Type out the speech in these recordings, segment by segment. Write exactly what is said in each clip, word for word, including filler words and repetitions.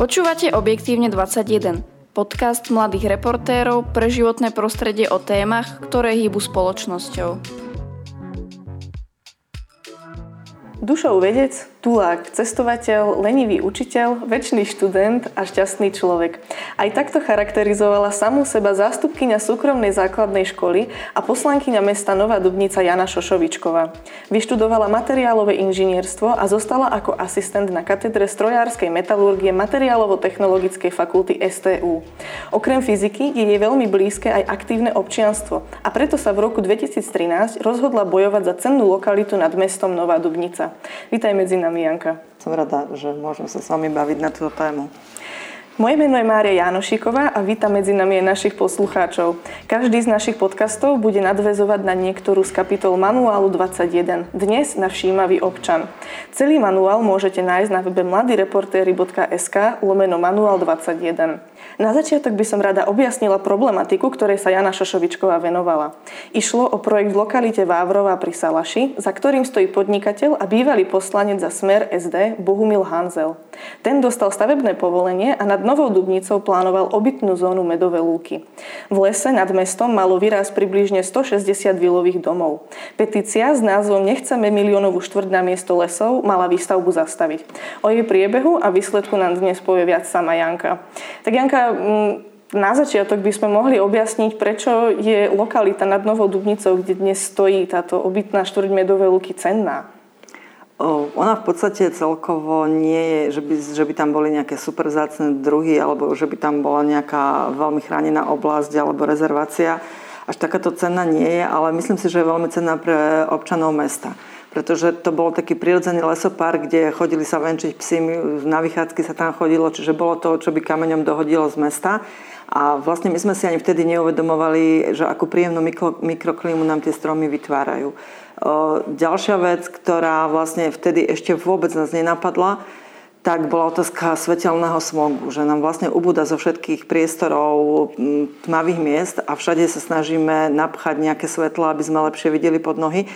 Počúvate Objektívne dvadsaťjeden, podcast mladých reportérov pre životné prostredie o témach, ktoré hýbu spoločnosťou. Dušou vedec, tulák, cestovateľ, lenivý učiteľ, večný študent a šťastný človek. Aj takto charakterizovala samú seba zástupkyňa súkromnej základnej školy a poslankyňa mesta Nová Dubnica Jana Šošovičková. Vyštudovala materiálové inžinierstvo a zostala ako asistent na katedre strojárskej metalurgie Materiálovo-technologickej fakulty es té ú. Okrem fyziky je jej veľmi blízke aj aktívne občianstvo a preto sa v roku dvetisíctrinásť rozhodla bojovať za cennú lokalitu nad mestom Nová Dubnica. Vítaj medzi nami, Janka. Som rada, že môžem sa s vami baviť na túto tému. Moje meno je Mária Jánošíková a vítam medzi nami aj našich poslucháčov. Každý z našich podcastov bude nadväzovať na niektorú z kapitol Manuálu dvadsaťjeden. Dnes na všímavý občan. Celý manuál môžete nájsť na webe mladireportéry.sk lomeno Manuál dvadsaťjeden. Na začiatok by som rada objasnila problematiku, ktorej sa Jana Šošovičková venovala. Išlo o projekt v lokalite Vávrová pri Salaši, za ktorým stojí podnikateľ a bývalý poslanec za Smer es dé Bohumil Hanzel. Ten dostal stavebné povolenie a nad Novou Dubnicou plánoval obytnú zónu Medové lúky. V lese nad mestom malo vyrásť približne stošesťdesiat vilových domov. Petícia s názvom Nechceme miliónovú štvrtná miesto lesov mala výstavbu zastaviť. O jej priebehu a výsledku nám dnes povie viac sama Janka. Tak Janka, na začiatok by sme mohli objasniť, prečo je lokalita nad Novou Dubnicou, kde dnes stojí táto obytná štvrť Medové lúky, cenná. Ona v podstate celkovo nie je, že by, že by tam boli nejaké super vzácne druhy alebo že by tam bola nejaká veľmi chránená oblasť alebo rezervácia. Až takáto cena nie je, ale myslím si, že je veľmi cenná pre občanov mesta. Pretože to bol taký prirodzený lesopár, kde chodili sa venčiť psi, na vychádzky sa tam chodilo, čiže bolo to, čo by kameňom dohodilo z mesta. A vlastne my sme si ani vtedy neuvedomovali, že akú príjemnú mikro, mikroklímu nám tie stromy vytvárajú. Ďalšia vec, ktorá vlastne vtedy ešte vôbec nás nenapadla, tak bola otázka svetelného smogu, že nám vlastne ubúda zo všetkých priestorov tmavých miest a všade sa snažíme napchať nejaké svetlo, aby sme lepšie videli pod nohy.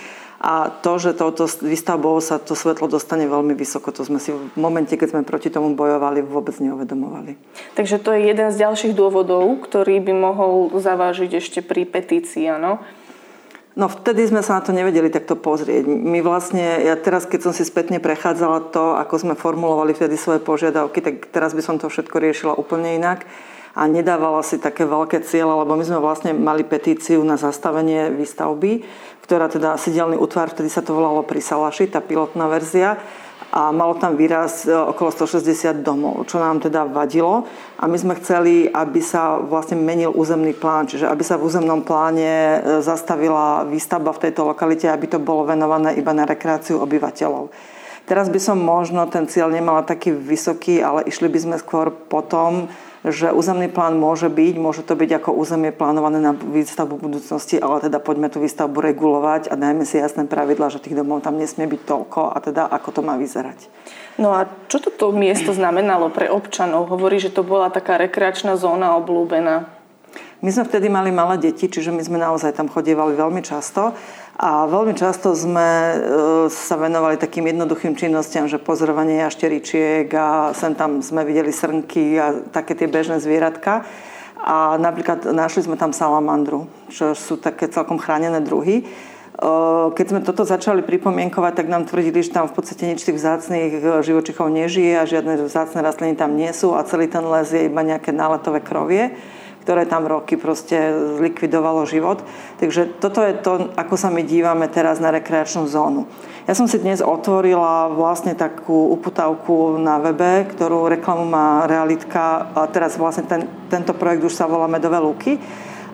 A to, že touto výstavbou sa to svetlo dostane veľmi vysoko, to sme si v momente, keď sme proti tomu bojovali, vôbec neuvedomovali. Takže to je jeden z ďalších dôvodov, ktorý by mohol zavážiť ešte pri petícii, áno? No vtedy sme sa na to nevedeli takto pozrieť. My vlastne, ja teraz keď som si spätne prechádzala to, ako sme formulovali vtedy svoje požiadavky, tak teraz by som to všetko riešila úplne inak a nedávala si také veľké cieľe, lebo my sme vlastne mali petíciu na zastavenie výstavby, ktorá teda sídelný útvar, vtedy sa to volalo pri Salaši, tá pilotná verzia, a malo tam výraz okolo stošesťdesiat domov, čo nám teda vadilo. A my sme chceli, aby sa vlastne menil územný plán, čiže aby sa v územnom pláne zastavila výstavba v tejto lokalite, aby to bolo venované iba na rekreáciu obyvateľov. Teraz by som možno ten cieľ nemala taký vysoký, ale išli by sme skôr po tom, že územný plán môže byť, môže to byť ako územie plánované na výstavbu budúcnosti, ale teda poďme tú výstavbu regulovať a dajme si jasné pravidlá, že tých domov tam nesmie byť toľko a teda ako to má vyzerať. No a čo toto miesto znamenalo pre občanov? Hovorí, že to bola taká rekreačná zóna obľúbená. My sme vtedy mali malé deti, čiže my sme naozaj tam chodievali veľmi často a veľmi často sme sa venovali takým jednoduchým činnostiam, že pozorovanie jašteričiek a sem tam sme videli srnky a také tie bežné zvieratka. A napríklad našli sme tam salamandru, čo sú také celkom chránené druhy. Keď sme toto začali pripomienkovať, tak nám tvrdili, že tam v podstate nič tých vzácnych živočichov nežije a žiadne vzácne rastliny tam nie sú a celý ten les je iba nejaké náletové krovie, ktoré tam roky proste zlikvidovalo život. Takže toto je to, ako sa my dívame teraz na rekreačnú zónu. Ja som si dnes otvorila vlastne takú uputavku na webe, ktorú reklamu má Realitka, a teraz vlastne ten, tento projekt už sa volá Medové lúky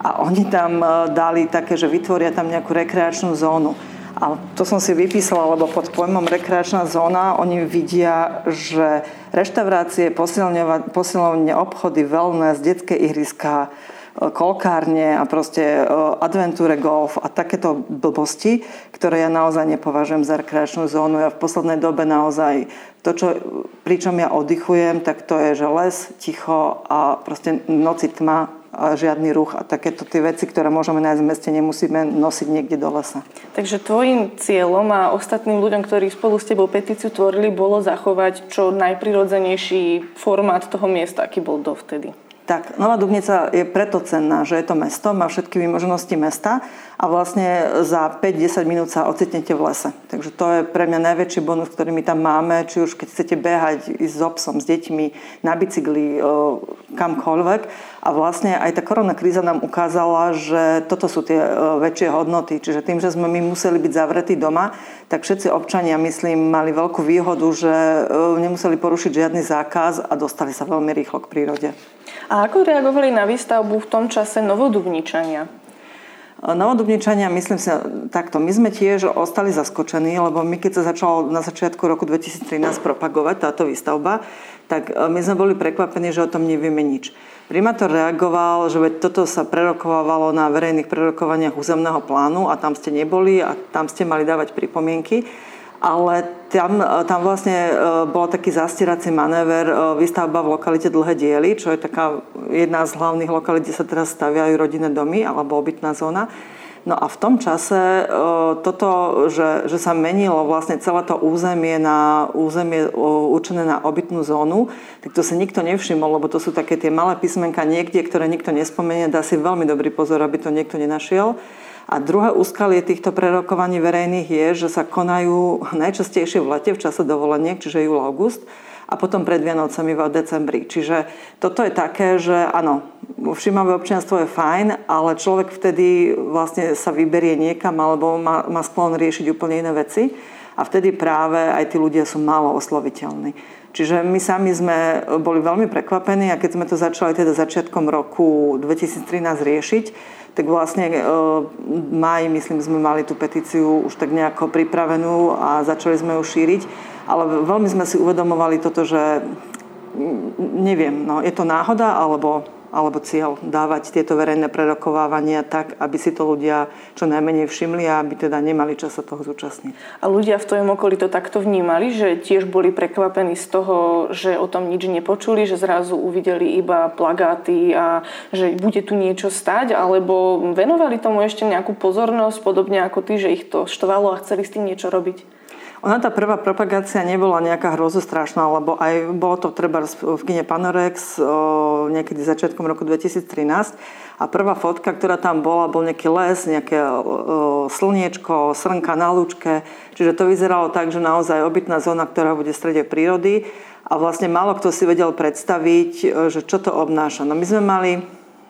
a oni tam dali také, že vytvoria tam nejakú rekreačnú zónu. A to som si vypísala, lebo pod pojmom rekreačná zóna oni vidia, že reštaurácie, posilňovne obchody, wellness, detské ihriska, kolkárne a proste adventúre, golf a takéto blbosti, ktoré ja naozaj nepovažujem za rekreačnú zónu. Ja v poslednej dobe naozaj to, čo, pričom ja oddychujem, tak to je, že les, ticho a proste noci tma a žiadny ruch a takéto tie veci, ktoré môžeme nájsť v meste, nemusíme nosiť niekde do lesa. Takže tvojim cieľom a ostatným ľuďom, ktorí spolu s tebou petíciu tvorili, bolo zachovať čo najprirodzenejší formát toho miesta, aký bol dovtedy. Tak, Nová Dubnica je preto cenná, že je to mesto, má všetky výmožnosti mesta a vlastne za päť až desať minút sa ocitnete v lese. Takže to je pre mňa najväčší bonus, ktorý my tam máme, či už keď chcete behať, ísť s obsom, s deťmi, na bicykli, kamkoľvek. A vlastne aj tá korona kríza nám ukázala, že toto sú tie väčšie hodnoty. Čiže tým, že sme my museli byť zavretí doma, tak všetci občania, myslím, mali veľkú výhodu, že nemuseli porušiť žiadny zákaz a dostali sa veľmi rýchlo k prírode. A ako reagovali na výstavbu v tom čase novodubničania? Novodubničania, myslím si, takto. My sme tiež ostali zaskočení, lebo my, keď sa začalo na začiatku roku dvetisíctrinásť propagovať táto výstavba, tak my sme boli prekvapení, že o tom nevieme nič. Primátor reagoval, že toto sa prerokovávalo na verejných prerokovaniach územného plánu a tam ste neboli a tam ste mali dávať pripomienky. Ale tam, tam vlastne bol taký zastierací manéver, výstavba v lokalite Dlhé diely, čo je taká jedna z hlavných lokalít, kde sa teraz staviajú rodinné domy alebo obytná zóna. No a v tom čase toto, že, že sa menilo vlastne celé to územie na územie určené na obytnú zónu, tak to si nikto nevšimol, lebo to sú také tie malé písmenka niekde, ktoré nikto nespomenie, dá si veľmi dobrý pozor, aby to niekto nenašiel. A druhé úskalie týchto prerokovaní verejných je, že sa konajú najčastejšie v lete, v čase dovoleniek, čiže júl, august, a potom pred Vianocami v decembri. Čiže toto je také, že áno, všímavé občianstvo je fajn, ale človek vtedy vlastne sa vyberie niekam alebo má, má sklon riešiť úplne iné veci. A vtedy práve aj tí ľudia sú málo osloviteľní. Čiže my sami sme boli veľmi prekvapení a keď sme to začali teda začiatkom roku dvetisíctrinásť riešiť, tak vlastne v máji, myslím, sme mali tú petíciu už tak nejako pripravenú a začali sme ju šíriť. Ale veľmi sme si uvedomovali toto, že neviem, no, je to náhoda alebo, alebo cieľ dávať tieto verejné prerokovávania tak, aby si to ľudia čo najmenej všimli a aby teda nemali čas sa toho zúčastniť. A ľudia v tvojom okolí to takto vnímali, že tiež boli prekvapení z toho, že o tom nič nepočuli, že zrazu uvideli iba plagáty a že bude tu niečo stať, alebo venovali tomu ešte nejakú pozornosť, podobne ako ty, že ich to štvalo a chceli s tým niečo robiť? Ona tá prvá propagácia nebola nejaká hrozostrašná, lebo aj bolo to treba v kine Panorex niekedy začiatkom roku dvetisíctrinásť a prvá fotka, ktorá tam bola, bol nejaký les, nejaké slniečko, srnka na lúčke. Čiže to vyzeralo tak, že naozaj obytná zóna, ktorá bude v strede prírody a vlastne málo kto si vedel predstaviť, že čo to obnáša. No my sme mali,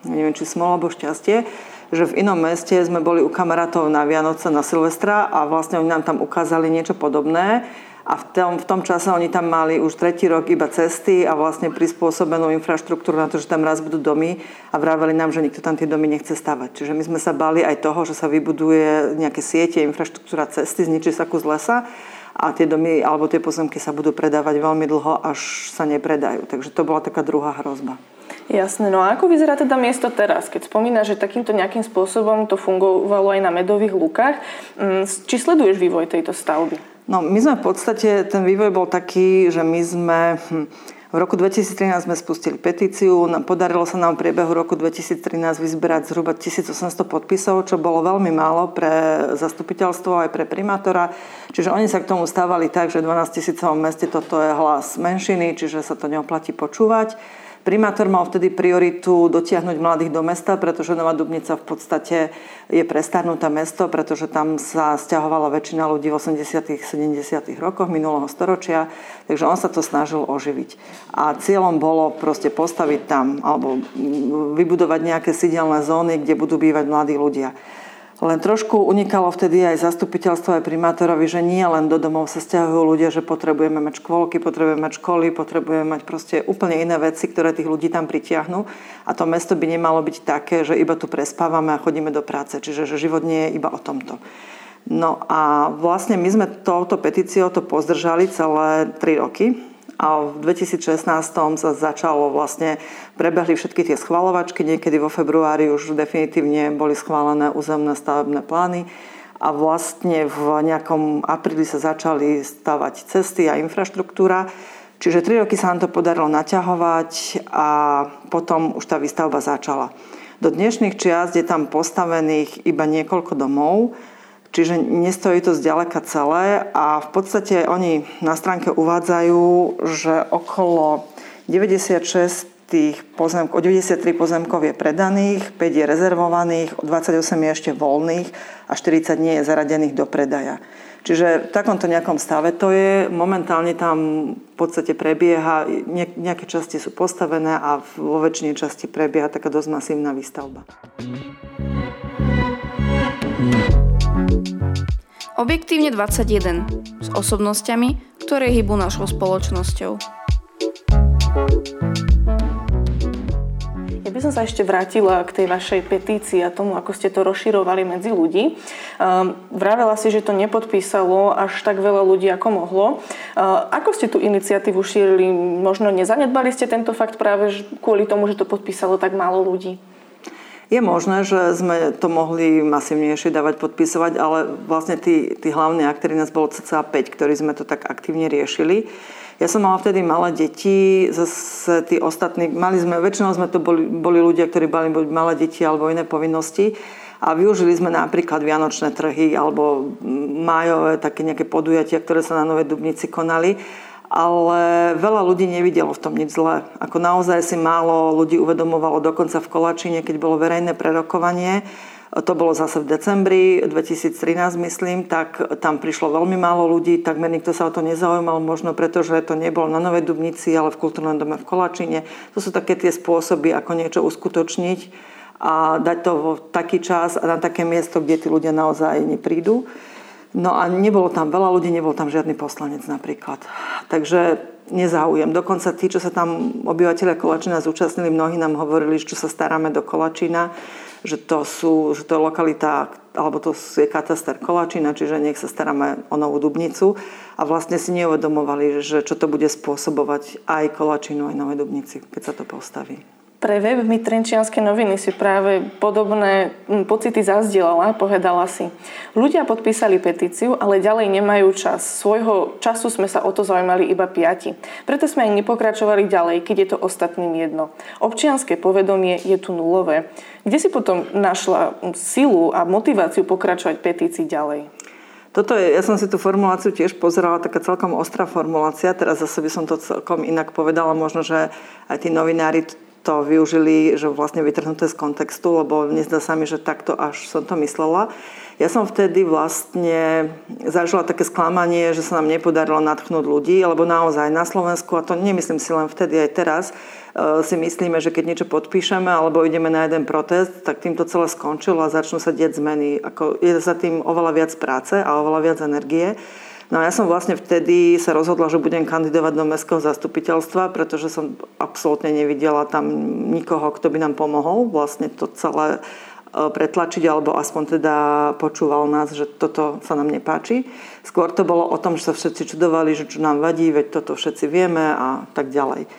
neviem či smol alebo šťastie, že v inom meste sme boli u kamarátov na Vianoce, na Silvestra a vlastne oni nám tam ukázali niečo podobné a v tom, v tom čase oni tam mali už tretí rok iba cesty a vlastne prispôsobenú infraštruktúru na to, že tam raz budú domy a vraveli nám, že nikto tam tie domy nechce stavať. Čiže my sme sa báli aj toho, že sa vybuduje nejaké siete, infraštruktúra cesty, zničí sa kus lesa a tie domy alebo tie pozemky sa budú predávať veľmi dlho, až sa nepredajú. Takže to bola taká druhá hrozba. Jasné, no a ako vyzerá teda miesto teraz? Keď spomínaš, že takýmto nejakým spôsobom to fungovalo aj na Medových lúkach, či sleduješ vývoj tejto stavby? No my sme v podstate, ten vývoj bol taký, že my sme v roku dvetisíctrinásť sme spustili petíciu, podarilo sa nám v priebehu roku dvetisíctrinásť vyzberať zhruba tisícosemsto podpisov, čo bolo veľmi málo pre zastupiteľstvo aj pre primátora. Čiže oni sa k tomu stávali tak, že v dvanásťtisícovom meste toto je hlas menšiny, čiže sa to neoplatí počúvať. Primátor mal vtedy prioritu dotiahnuť mladých do mesta, pretože Nová Dubnica v podstate je prestarnuté mesto, pretože tam sa sťahovala väčšina ľudí v osemdesiatych sedemdesiatych rokoch minulého storočia, takže on sa to snažil oživiť. A cieľom bolo proste postaviť tam alebo vybudovať nejaké sídelné zóny, kde budú bývať mladí ľudia. Len trošku unikalo vtedy aj zastupiteľstvo, aj primátorovi, že nie len do domov sa sťahujú ľudia, že potrebujeme mať škôlky, potrebujeme mať školy, potrebujeme mať proste úplne iné veci, ktoré tých ľudí tam pritiahnu. A to mesto by nemalo byť také, že iba tu prespávame a chodíme do práce. Čiže že život nie je iba o tomto. No a vlastne my sme touto petíciou to pozdržali celé tri roky. A v dvetisícšestnásť sa začalo vlastne, prebehli všetky tie schvaľovačky, niekedy vo februári už definitívne boli schválené územné stavebné plány a vlastne v nejakom apríli sa začali stavať cesty a infraštruktúra. Čiže tri roky sa nám to podarilo naťahovať a potom už tá výstavba začala. Do dnešných čiast je tam postavených iba niekoľko domov, čiže nestojí to zďaleka celé a v podstate oni na stránke uvádzajú, že okolo deväťdesiatšesť tých pozemkov, o deväťdesiattri pozemkov je predaných, päť je rezervovaných, dvadsaťosem je ešte voľných a štyridsať nie je zaradených do predaja. Čiže v takomto nejakom stave to je. Momentálne tam v podstate prebieha, nejaké časti sú postavené a vo väčšine časti prebieha taká dosť masívna výstavba. Objektívne dvadsaťjeden s osobnosťami, ktoré hýbu našou spoločnosťou. Ja by som sa ešte vrátila k tej vašej petícii a tomu, ako ste to rozširovali medzi ľudí. Vravela si, že to nepodpísalo až tak veľa ľudí, ako mohlo. Ako ste tú iniciatívu šírili? Možno nezanedbali ste tento fakt práve kvôli tomu, že to podpísalo tak málo ľudí? Je možné, že sme to mohli masívnejšie dávať podpísovať, ale vlastne tí, tí hlavní aktéri nás bolo cca päť, ktorí sme to tak aktívne riešili. Ja som mala vtedy malé deti, zase tí ostatní, mali sme, väčšinou sme to boli, boli ľudia, ktorí mali malé deti alebo iné povinnosti a využili sme napríklad vianočné trhy alebo májové také nejaké podujatia, ktoré sa na Novej Dubnici konali, ale veľa ľudí nevidelo v tom nič zlé. Ako naozaj si málo ľudí uvedomovalo, dokonca v Kolačine, keď bolo verejné prerokovanie, to bolo zase v decembri dvetisíctrinásť, myslím, tak tam prišlo veľmi málo ľudí, takmer nikto sa o to nezaujímal, možno preto, že to nebolo na Novej Dubnici, ale v kultúrnom dome v Kolačine. To sú také tie spôsoby, ako niečo uskutočniť a dať to vo taký čas a na také miesto, kde tí ľudia naozaj neprídu. No a nebolo tam veľa ľudí, nebol tam žiadny poslanec napríklad. Takže nezáujem. Dokonca tí, čo sa tam obyvateľia Kolačina zúčastnili, mnohí nám hovorili, čo sa staráme do Kolačina, že to, sú, že to je lokalita, alebo to je kataster Kolačina, čiže nech sa staráme o Novú Dubnicu. A vlastne si neuvedomovali, že čo to bude spôsobovať aj Kolačinu, aj Novej Dubnici, keď sa to postaví. Pre web My Trenčianske noviny si práve podobné pocity zazdielala, povedala si. Ľudia podpísali petíciu, ale ďalej nemajú čas. Svojho času sme sa o to zaujímali iba piati. Preto sme aj nepokračovali ďalej, keď je to ostatným jedno. Občianske povedomie je tu nulové. Kde si potom našla silu a motiváciu pokračovať petícii ďalej? Toto je, ja som si tú formuláciu tiež pozerala, taká celkom ostrá formulácia. Teraz zase by som to celkom inak povedala. Možno, že aj tí novinári to využili, že vlastne vytrhnuté z kontextu, lebo nezdá sa mi, že takto až som to myslela. Ja som vtedy vlastne zažila také sklamanie, že sa nám nepodarilo nadchnúť ľudí, alebo naozaj na Slovensku, a to nemyslím si len vtedy, aj teraz, si myslíme, že keď niečo podpíšeme alebo ideme na jeden protest, tak týmto celé skončilo a začnú sa diať zmeny. Ako je za tým oveľa viac práce a oveľa viac energie. No ja som vlastne vtedy sa rozhodla, že budem kandidovať do mestského zastupiteľstva, pretože som absolútne nevidela tam nikoho, kto by nám pomohol vlastne to celé pretlačiť, alebo aspoň teda počúval nás, že toto sa nám nepáči. Skôr to bolo o tom, že sa všetci čudovali, že čo nám vadí, veď toto všetci vieme a tak ďalej.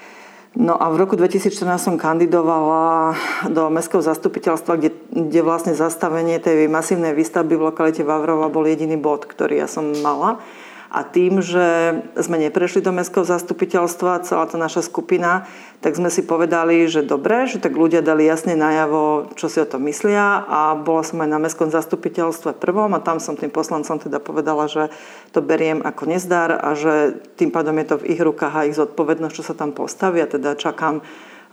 No a v roku dvetisícštrnásť som kandidovala do mestského zastupiteľstva, kde, kde vlastne zastavenie tej masívnej výstavby v lokalite Vávrová bol jediný bod, ktorý ja som mala. A tým, že sme neprešli do mestského zastupiteľstva, celá tá naša skupina, tak sme si povedali, že dobre, že tak ľudia dali jasne najavo, čo si o tom myslia. A bola som aj na mestskom zastupiteľstve prvom a tam som tým poslancom teda povedala, že to beriem ako nezdar a že tým pádom je to v ich rukách a ich zodpovednosť, čo sa tam postavia. Teda čakám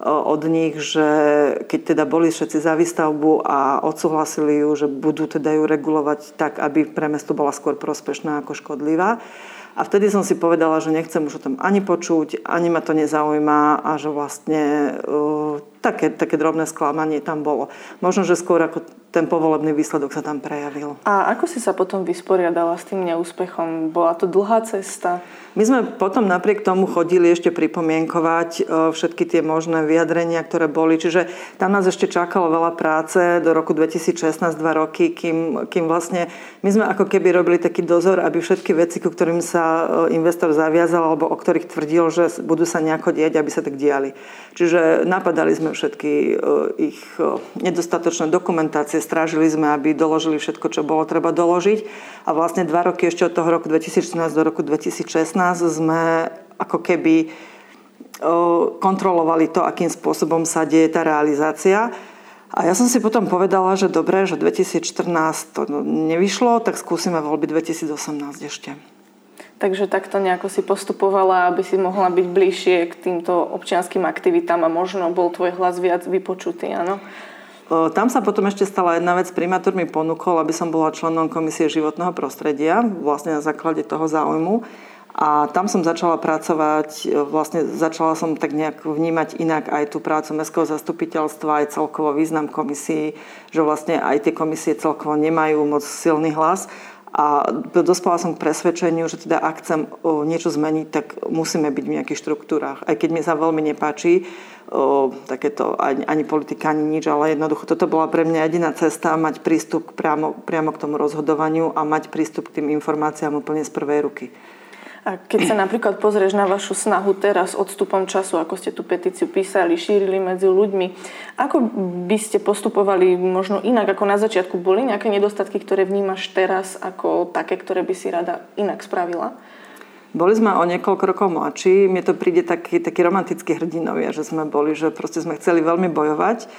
od nich, že keď teda boli všetci za výstavbu a odsúhlasili ju, že budú teda ju regulovať tak, aby pre mesto bola skôr prospešná ako škodlivá. A vtedy som si povedala, že nechcem už o tom ani počuť, ani ma to nezaujíma a že vlastne uh, také, také drobné sklamanie tam bolo. Možno, že skôr ako ten povolebný výsledok sa tam prejavil. A ako si sa potom vysporiadala s tým neúspechom? Bola to dlhá cesta? My sme potom napriek tomu chodili ešte pripomienkovať uh, všetky tie možné vyjadrenia, ktoré boli. Čiže tam nás ešte čakalo veľa práce do roku dvetisícšestnásť, dva roky, kým, kým vlastne my sme ako keby robili taký dozor, aby všetky veci, ku ktorým sa investor zaviazal alebo o ktorých tvrdil, že budú sa nejako diať, aby sa tak diali. Čiže napadali sme všetky ich nedostatočné dokumentácie, strážili sme, aby doložili všetko, čo bolo treba doložiť a vlastne dva roky ešte od toho roku dvetisícštrnásť do roku dvetisícšestnásť sme ako keby kontrolovali to, akým spôsobom sa deje tá realizácia. A A ja som si potom povedala, že dobre, že dvetisícštrnásť to nevyšlo, tak skúsime voľby dvetisícosemnásť ešte. Takže takto nejako si postupovala, aby si mohla byť bližšie k týmto občianskym aktivitám a možno bol tvoj hlas viac vypočutý, áno? Tam sa potom ešte stala jedna vec, primátor mi ponúkol, aby som bola členom Komisie životného prostredia, vlastne na základe toho záujmu. A tam som začala pracovať, vlastne začala som tak nejak vnímať inak aj tú prácu mestského zastupiteľstva, aj celkovo význam komisií, že vlastne aj tie komisie celkovo nemajú moc silný hlas. A dospela som k presvedčeniu, že teda ak chcem niečo zmeniť, tak musíme byť v nejakých štruktúrách. Aj keď mi sa veľmi nepáči o, takéto ani, ani politika, ani nič, ale jednoducho toto bola pre mňa jediná cesta mať prístup priamo, priamo k tomu rozhodovaniu a mať prístup k tým informáciám úplne z prvej ruky. A keď sa napríklad pozrieš na vašu snahu teraz odstupom času, ako ste tú petíciu písali, šírili medzi ľuďmi, ako by ste postupovali možno inak ako na začiatku? Boli nejaké nedostatky, ktoré vnímaš teraz ako také, ktoré by si rada inak spravila? Boli sme o niekoľko rokov mladší. Mne to príde taký, taký romantický hrdinovia, že sme boli, že proste sme chceli veľmi bojovať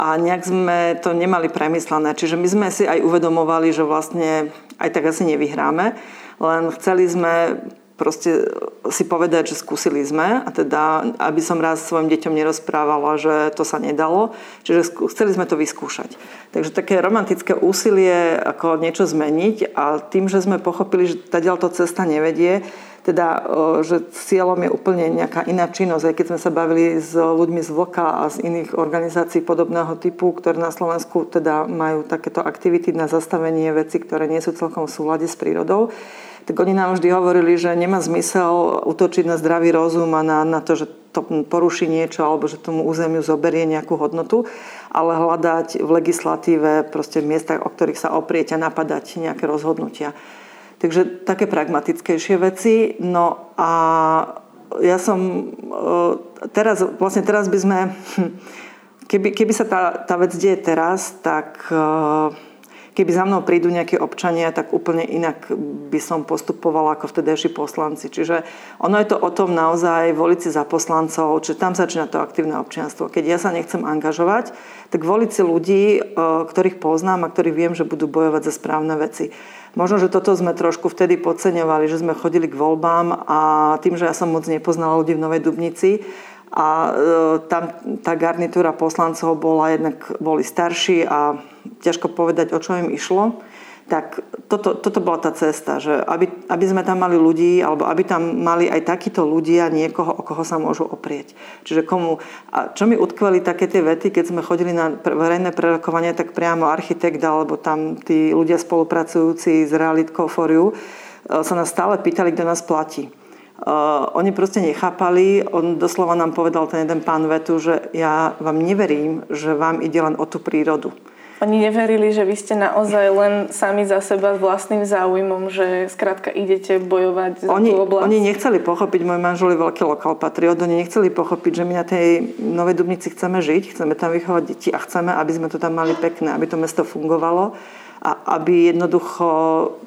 a nejak sme to nemali premyslené. Čiže my sme si aj uvedomovali, že vlastne aj tak asi nevyhráme, len chceli sme proste si povedať, že skúsili sme a teda, aby som raz svojim deťom nerozprávala, že to sa nedalo. Čiže chceli sme to vyskúšať. Takže také romantické úsilie, ako niečo zmeniť a tým, že sme pochopili, že tadiaľto cesta nevedie, teda, že cieľom je úplne nejaká iná činnosť. Aj keď sme sa bavili s ľuďmi z Vlka a z iných organizácií podobného typu, ktoré na Slovensku teda majú takéto aktivity na zastavenie vecí, ktoré nie sú celkom v súlade s prírodou, tak oni nám vždy hovorili, že nemá zmysel útočiť na zdravý rozum a na, na to, že to poruší niečo alebo že tomu územiu zoberie nejakú hodnotu, ale hľadať v legislatíve proste miesta, o ktorých sa oprieť a napadať nejaké rozhodnutia. Takže také pragmatickejšie veci. No a ja som teraz, vlastne teraz by sme, keby, keby sa tá, tá vec deje teraz, tak keby za mnou prídu nejaké občania, tak úplne inak by som postupovala ako vtedajší poslanci. Čiže ono je to o tom naozaj voliť si za poslancov, čiže tam začína to aktívne občianstvo. Keď ja sa nechcem angažovať, tak voliť si ľudí, ktorých poznám a ktorí viem, že budú bojovať za správne veci. Možno, že toto sme trošku vtedy podceňovali, že sme chodili k voľbám a tým, že ja som moc nepoznala ľudí v Novej Dubnici a tam tá garnitúra poslancov bola jednak, boli starší a ťažko povedať, o čo im išlo, tak toto, toto bola tá cesta, že aby, aby sme tam mali ľudí, alebo aby tam mali aj takíto ľudia niekoho, o koho sa môžu oprieť. Čiže komu... A čo mi utkveli také tie vety, keď sme chodili na verejné prerokovanie, tak priamo architekt, alebo tam tí ľudia spolupracujúci s Realitkou For You, sa nás stále pýtali, kto nás platí. Uh, oni proste nechápali, on doslova nám povedal ten jeden pán vetu, že ja vám neverím, že vám ide len o tú prírodu. Oni neverili, že vy ste naozaj len sami za seba s vlastným záujmom, že skrátka idete bojovať za oni, tú oblasť. Oni nechceli pochopiť, môj manžel je veľký lokál patriot, oni nechceli pochopiť, že my na tej Novej Dubnici chceme žiť, chceme tam vychovať deti a chceme, aby sme to tam mali pekné, aby to mesto fungovalo a aby jednoducho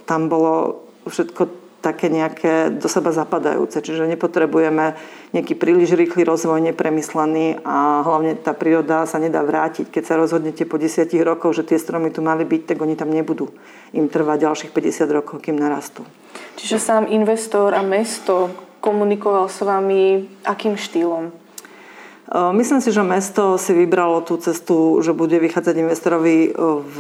tam bolo všetko také nejaké do seba zapadajúce. Čiže nepotrebujeme nejaký príliš rýchly rozvoj, nepremyslený a hlavne tá príroda sa nedá vrátiť. Keď sa rozhodnete po desiatich rokoch, že tie stromy tu mali byť, tak oni tam nebudú. Im trvá ďalších päťdesiat rokov, kým narastú. Čiže sám investor a mesto komunikoval s vami akým štýlom? Myslím si, že mesto si vybralo tú cestu, že bude vychádzať investorovi v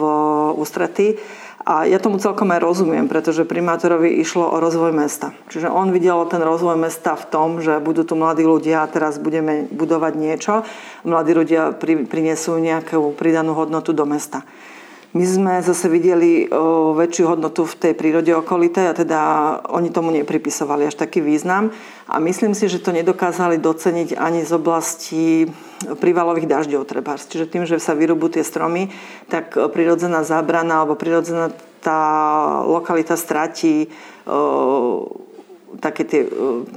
ústrety. A ja tomu celkom aj rozumiem, pretože primátorovi išlo o rozvoj mesta. Čiže on videl ten rozvoj mesta v tom, že budú tu mladí ľudia a teraz budeme budovať niečo. Mladí ľudia prinesú nejakú pridanú hodnotu do mesta. My sme zase videli väčšiu hodnotu v tej prírode okolitej a teda oni tomu nepripisovali až taký význam. A myslím si, že to nedokázali doceniť ani z oblasti prívalových dažďov trebárs. Čiže tým, že sa vyrúbú tie stromy, tak prirodzená zábrana alebo prirodzená tá lokalita stratí také tie,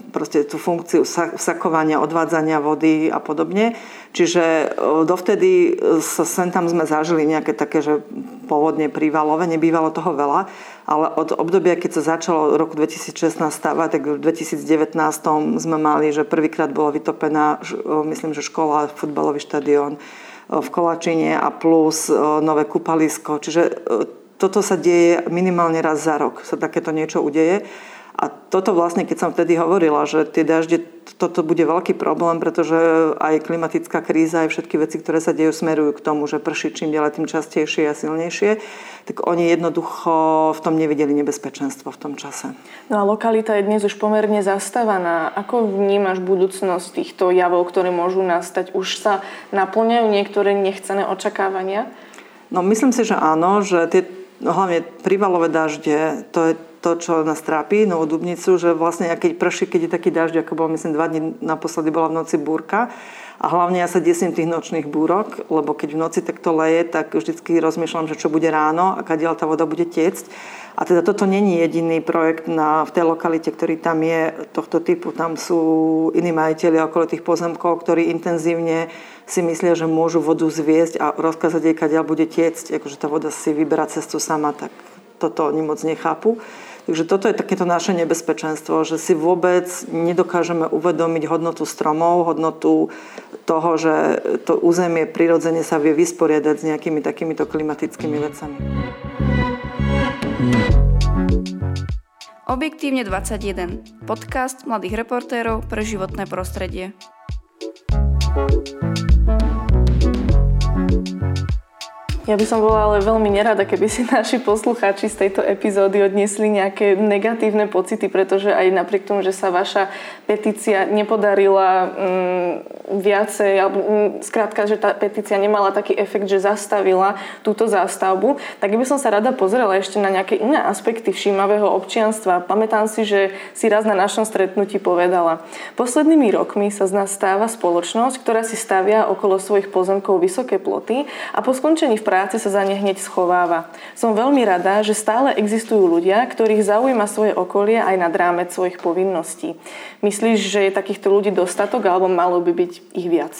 proste tú funkciu vsakovania, odvádzania vody a podobne. Čiže dovtedy sa sem tam sme zažili nejaké také, že povodne prívalové, nebývalo toho veľa, ale od obdobia, keď sa začalo roku dvetisícšestnásť stávať, tak v dvetisícdevätnásť sme mali, že prvýkrát bola vytopená, myslím, že škola, futbalový štadión, v Kolačine a plus nové kúpalisko. Čiže toto sa deje minimálne raz za rok, sa takéto niečo udeje. A toto vlastne, keď som vtedy hovorila, že tie dažde, toto bude veľký problém, pretože aj klimatická kríza, aj všetky veci, ktoré sa dejú, smerujú k tomu, že prší čím ďalej tým častejšie a silnejšie, tak oni jednoducho v tom nevideli nebezpečenstvo v tom čase. No a lokalita je dnes už pomerne zastávaná. Ako vnímaš budúcnosť týchto javov, ktoré môžu nastať? Už sa naplňajú niektoré nechcené očakávania? No myslím si, že áno, že tie, no, hlavne prívalové dažde, to je to, čo nás trápi, Novú Dubnicu, že vlastne keď prší, keď je taký dažď, ako bol, myslím, dva dní naposledy bola v noci búrka. A hlavne ja sa desím tých nočných búrok, lebo keď v noci takto leje, tak vždycky rozmýšľam, že čo bude ráno a kadiaľ tá voda bude tiecť. A teda toto není jediný projekt na, v tej lokalite, ktorý tam je tohto typu. Tam sú iní majiteľi okolo tých pozemkov, ktorí intenzívne si myslia, že môžu vodu zviesť a rozkázať jej, kadiaľ bude tiecť. Akože tá voda si vyberá cestu sama, tak toto oni moc nechápu. Takže toto je takéto naše nebezpečenstvo, že si vôbec nedokážeme uvedomiť hodnotu stromov, hodnotu toho, že to územie prirodzene sa vie vysporiadať s nejakými takýmito klimatickými vecami. Objektívne dvadsaťjeden. Podcast mladých reportérov pre životné prostredie. Ja by som bola ale veľmi nerada, keby si naši poslucháči z tejto epizódy odniesli nejaké negatívne pocity, pretože aj napriek tomu, že sa vaša petícia nepodarila um, viacej, alebo um, skrátka, že tá petícia nemala taký efekt, že zastavila túto zástavbu, tak by som sa rada pozrela ešte na nejaké iné aspekty všímavého občianstva. Pamätám si, že si raz na našom stretnutí povedala: poslednými rokmi sa z nás stáva spoločnosť, ktorá si stavia okolo svojich pozemkov vysoké ploty a po skončení v práce sa za ne hneď schováva. Som veľmi rada, že stále existujú ľudia, ktorých zaujíma svoje okolie aj nad rámec svojich povinností. Myslíš, že je takýchto ľudí dostatok, alebo malo by byť ich viac?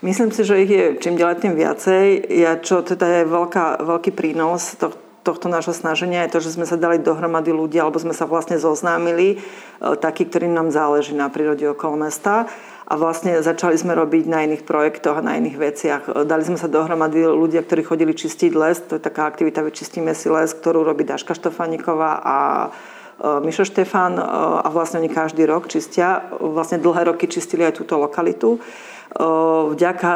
Myslím si, že ich je čím ďalej tým viacej. Ja, čo teda je veľká, veľký prínos tohto tohto nášho snaženia je to, že sme sa dali dohromady ľudia, alebo sme sa vlastne zoznámili, takí, ktorým nám záleží na prírode okolo mesta. A vlastne začali sme robiť na iných projektoch a na iných veciach. Dali sme sa dohromady ľudia, ktorí chodili čistiť les. To je taká aktivita Čistíme si les, ktorú robí Daška Štofaníková a Mišo Štefan. A vlastne oni každý rok čistia. Vlastne dlhé roky čistili aj túto lokalitu. Vďaka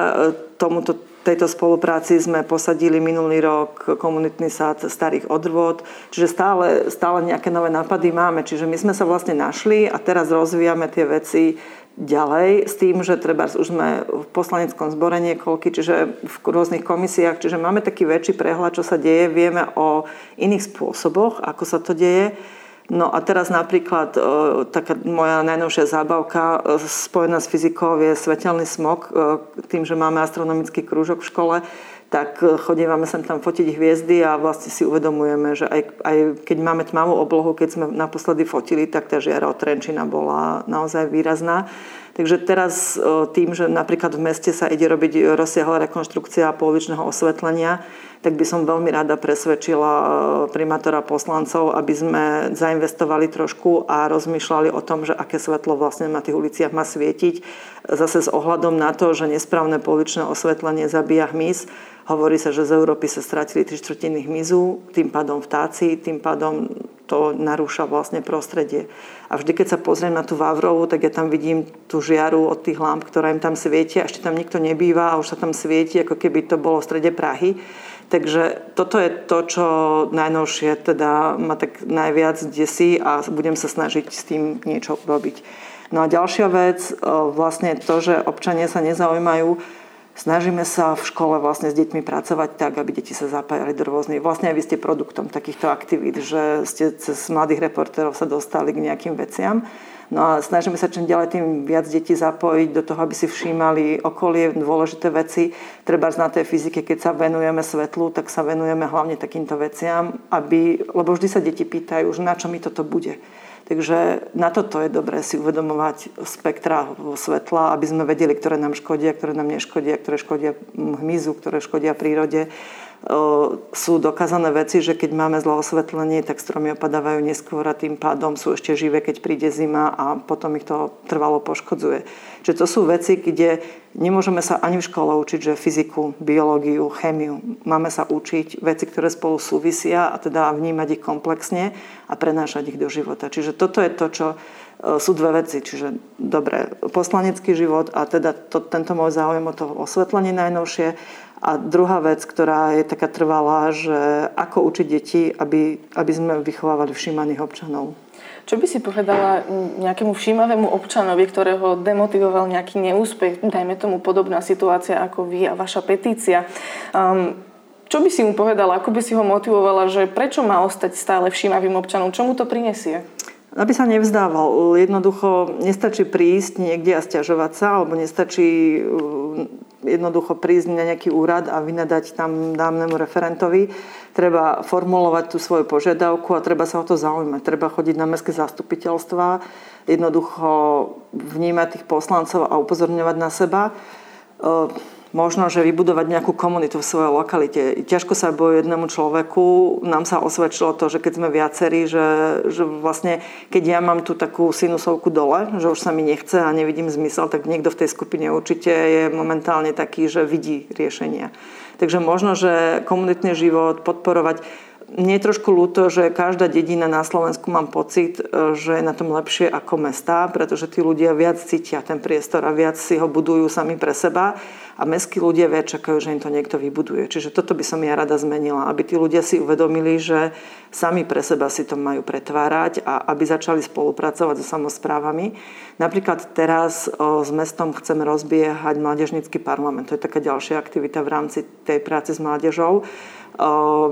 tomuto V tejto spolupráci sme posadili minulý rok komunitný sád starých odrôd, čiže stále, stále nejaké nové nápady máme. Čiže my sme sa vlastne našli a teraz rozvíjame tie veci ďalej s tým, že treba už sme v poslaneckom zbore niekoľky, čiže v rôznych komisiách, čiže máme taký väčší prehľad, čo sa deje, vieme o iných spôsoboch, ako sa to deje. No a teraz napríklad taká moja najnovšia zábavka spojená s fyzikou je svetelný smog. Tým, že máme astronomický krúžok v škole, tak chodívame sem tam fotiť hviezdy a vlastne si uvedomujeme, že aj, aj keď máme tmavú oblohu, keď sme naposledy fotili, tak tá žiara od Trenčína bola naozaj výrazná. Takže teraz tým, že napríklad v meste sa ide robiť rozsiahla rekonštrukcia polovičného osvetlenia, tak by som veľmi rada presvedčila primátora poslancov, aby sme zainvestovali trošku a rozmýšľali o tom, že aké svetlo vlastne na tých uliciach má svietiť. Zase s ohľadom na to, že nesprávne pouličné osvetlenie zabíja hmyz. Hovorí sa, že z Európy sa stratili tri štvrtiny hmyzu, tým pádom vtáci, tým pádom to narúša vlastne prostredie. A vždy, keď sa pozriem na tú Vávrovu, tak ja tam vidím tú žiaru od tých lámp, ktorá im tam svieti. Ešte tam nikto nebýva a už sa tam svieti, ako keby to bolo v strede Prahy. Takže toto je to, čo najnovšie teda ma tak najviac desí a budem sa snažiť s tým niečo urobiť. No a ďalšia vec, vlastne to, že občania sa nezaujímajú. Snažíme sa v škole vlastne s deťmi pracovať tak, aby deti sa zapájali do rôznych. Vlastne aj vy ste produktom takýchto aktivít, že ste cez mladých reportérov sa dostali k nejakým veciam. No a snažíme sa čím ďalej tým viac detí zapojiť do toho, aby si všímali okolie, dôležité veci. Treba na tej fyzike, keď sa venujeme svetlu, tak sa venujeme hlavne takýmto veciam, aby, lebo vždy sa deti pýtajú, že na čo mi toto bude. Takže na toto je dobré si uvedomovať spektra svetla, aby sme vedeli, ktoré nám škodia, ktoré nám neškodia, ktoré škodia hmyzu, ktoré škodia prírode. sú dokázané veci, že keď máme zlé osvetlenie, tak stromy opadávajú neskôr a tým pádom sú ešte živé, keď príde zima a potom ich to trvalo poškodzuje. Čiže to sú veci, kde nemôžeme sa ani v škole učiť, že fyziku, biológiu, chémiu. Máme sa učiť veci, ktoré spolu súvisia a teda vnímať ich komplexne a prenášať ich do života. Čiže toto je to, čo sú dve veci. Čiže dobre, poslanecký život a teda to, tento môj záujem o to osvetlenie najnovšie. A druhá vec, ktorá je taká trvalá, že ako učiť deti, aby, aby sme vychovávali všímaných občanov. Čo by si povedala nejakému všímavému občanovi, ktorého demotivoval nejaký neúspech, dajme tomu podobná situácia ako vy a vaša petícia? Um, čo by si mu povedala, ako by si ho motivovala, že prečo má ostať stále všímavým občanom? Čo mu to prinesie? Aby sa nevzdával. Jednoducho nestačí prísť niekde a sťažovať sa, alebo nestačí jednoducho prísť na nejaký úrad a vynadať tam dávnemu referentovi. Treba formulovať tú svoju požiadavku a treba sa o to zaujímať. Treba chodiť na mestské zastupiteľstvá, jednoducho vnímať tých poslancov a upozorňovať na seba. Možno, že vybudovať nejakú komunitu v svojej lokalite. Ťažko sa bojuje jednému človeku. Nám sa osvedčilo to, že keď sme viacerí, že, že vlastne keď ja mám tú takú sinusovku dole, že už sa mi nechce a nevidím zmysel, tak niekto v tej skupine určite je momentálne taký, že vidí riešenia. Takže možno, že komunitný život podporovať. Mne je trošku ľúto, že každá dedina na Slovensku mám pocit, že je na tom lepšie ako mestá, pretože tí ľudia viac cítia ten priestor a viac si ho budujú sami pre seba a mestskí ľudia viac čakajú, že im to niekto vybuduje. Čiže toto by som ja rada zmenila, aby tí ľudia si uvedomili, že sami pre seba si to majú pretvárať a aby začali spolupracovať so samosprávami. Napríklad teraz s mestom chceme rozbiehať mládežnícky parlament. To je taká ďalšia aktivita v rámci tej práce s mládežou.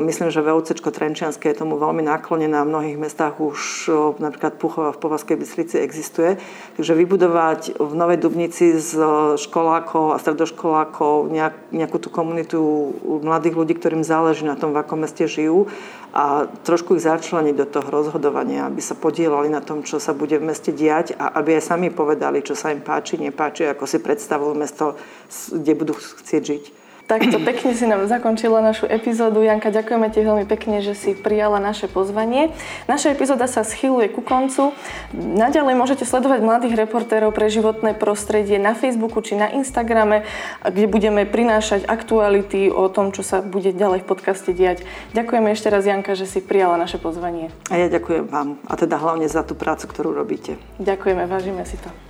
Myslím, že VOCčko Trenčianske je tomu veľmi naklonená. V mnohých mestách už napríklad Púchov a v Považskej Bystrici existuje. Takže vybudovať v Novej Dubnici z školákov a stredoškolákov nejakú tú komunitu mladých ľudí, ktorým záleží na tom, v akom meste žijú a trošku ich začleniť do toho rozhodovania, aby sa podielali na tom, čo sa bude v meste diať a aby aj sami povedali, čo sa im páči, nepáči, ako si predstavujú mesto, kde budú chcieť žiť. Takto pekne si nám zakončila našu epizódu. Janka, ďakujeme ti veľmi pekne, že si prijala naše pozvanie. Naša epizóda sa schyluje ku koncu. Naďalej môžete sledovať mladých reportérov pre životné prostredie na Facebooku či na Instagrame, kde budeme prinášať aktuality o tom, čo sa bude ďalej v podcaste diať. Ďakujeme ešte raz, Janka, že si prijala naše pozvanie. A ja ďakujem vám. A teda hlavne za tú prácu, ktorú robíte. Ďakujeme, vážime si to.